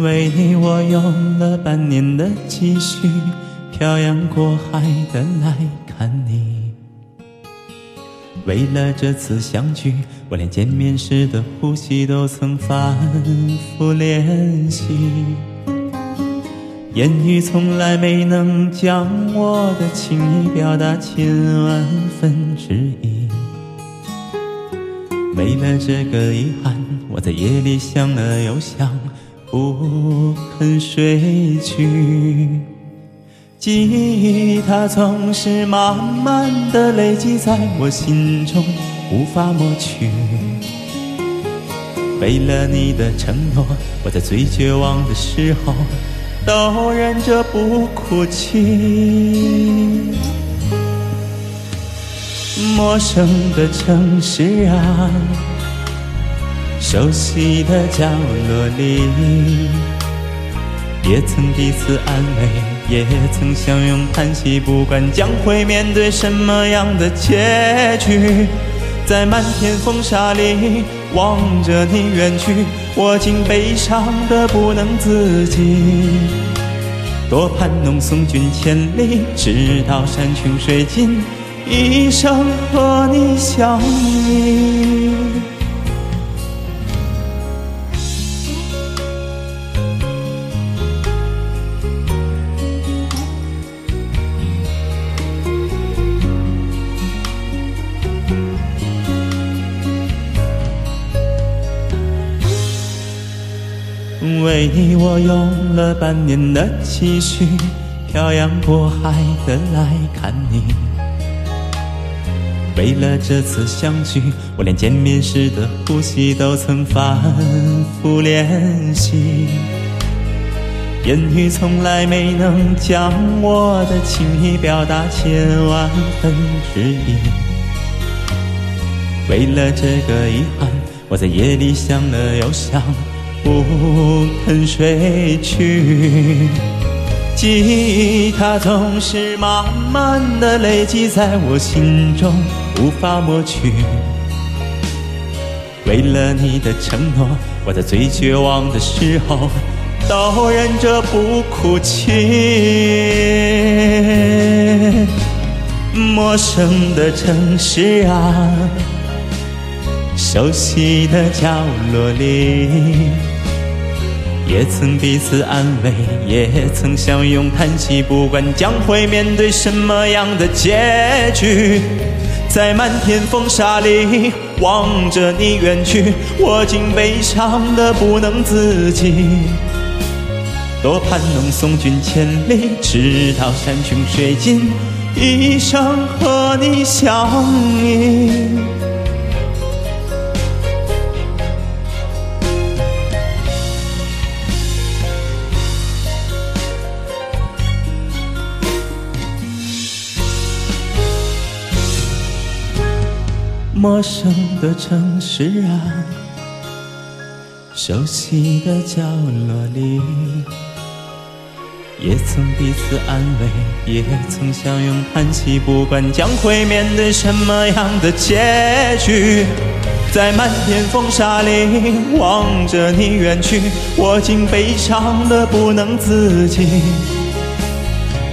因为你，我用了半年的积蓄，漂洋过海的来看你。为了这次相聚，我连见面时的呼吸都曾反复练习。言语从来没能将我的情意表达千万分之一。为了这个遗憾，我在夜里想了又想，不肯睡去。记忆它总是慢慢的累积在我心中，无法抹去。为了你的承诺，我在最绝望的时候都忍着不哭泣。陌生的城市啊，熟悉的角落里，也曾彼此安慰，也曾相拥叹息，不管将会面对什么样的结局，在漫天风沙里望着你远去，我竟悲伤得不能自己。多盼能送君千里，直到山穷水尽，一生和你相依。为你，我用了半年的积蓄，漂洋过海的来看你。为了这次相聚，我连见面时的呼吸都曾反复练习。言语从来没能将我的情意表达千万分之一。为了这个遗憾，我在夜里想了又想，不肯睡去。记忆它总是慢慢的累积在我心中，无法抹去。为了你的承诺，我在最绝望的时候都忍着不哭泣。陌生的城市啊，熟悉的角落里，也曾彼此安慰，也曾相拥叹息，不管将会面对什么样的结局，在漫天风沙里望着你远去，我竟悲伤得不能自己。多盼能送君千里，直到山穷水尽，一生和你相依。陌生的城市啊，熟悉的角落里，也曾彼此安慰，也曾相拥叹息，不管将会面对什么样的结局，在漫天风沙里望着你远去，我竟悲伤得不能自己。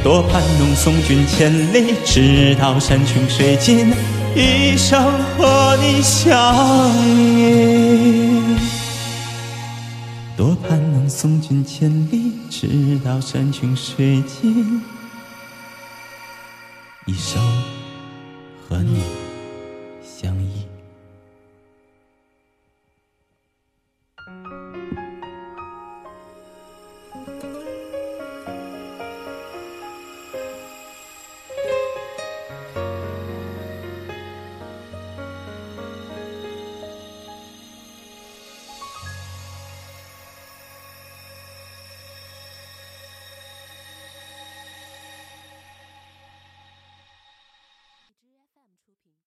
多盼能送君千里，直到山穷水尽，一生和你相依。多盼能送君千里，直到山穷水尽，一生。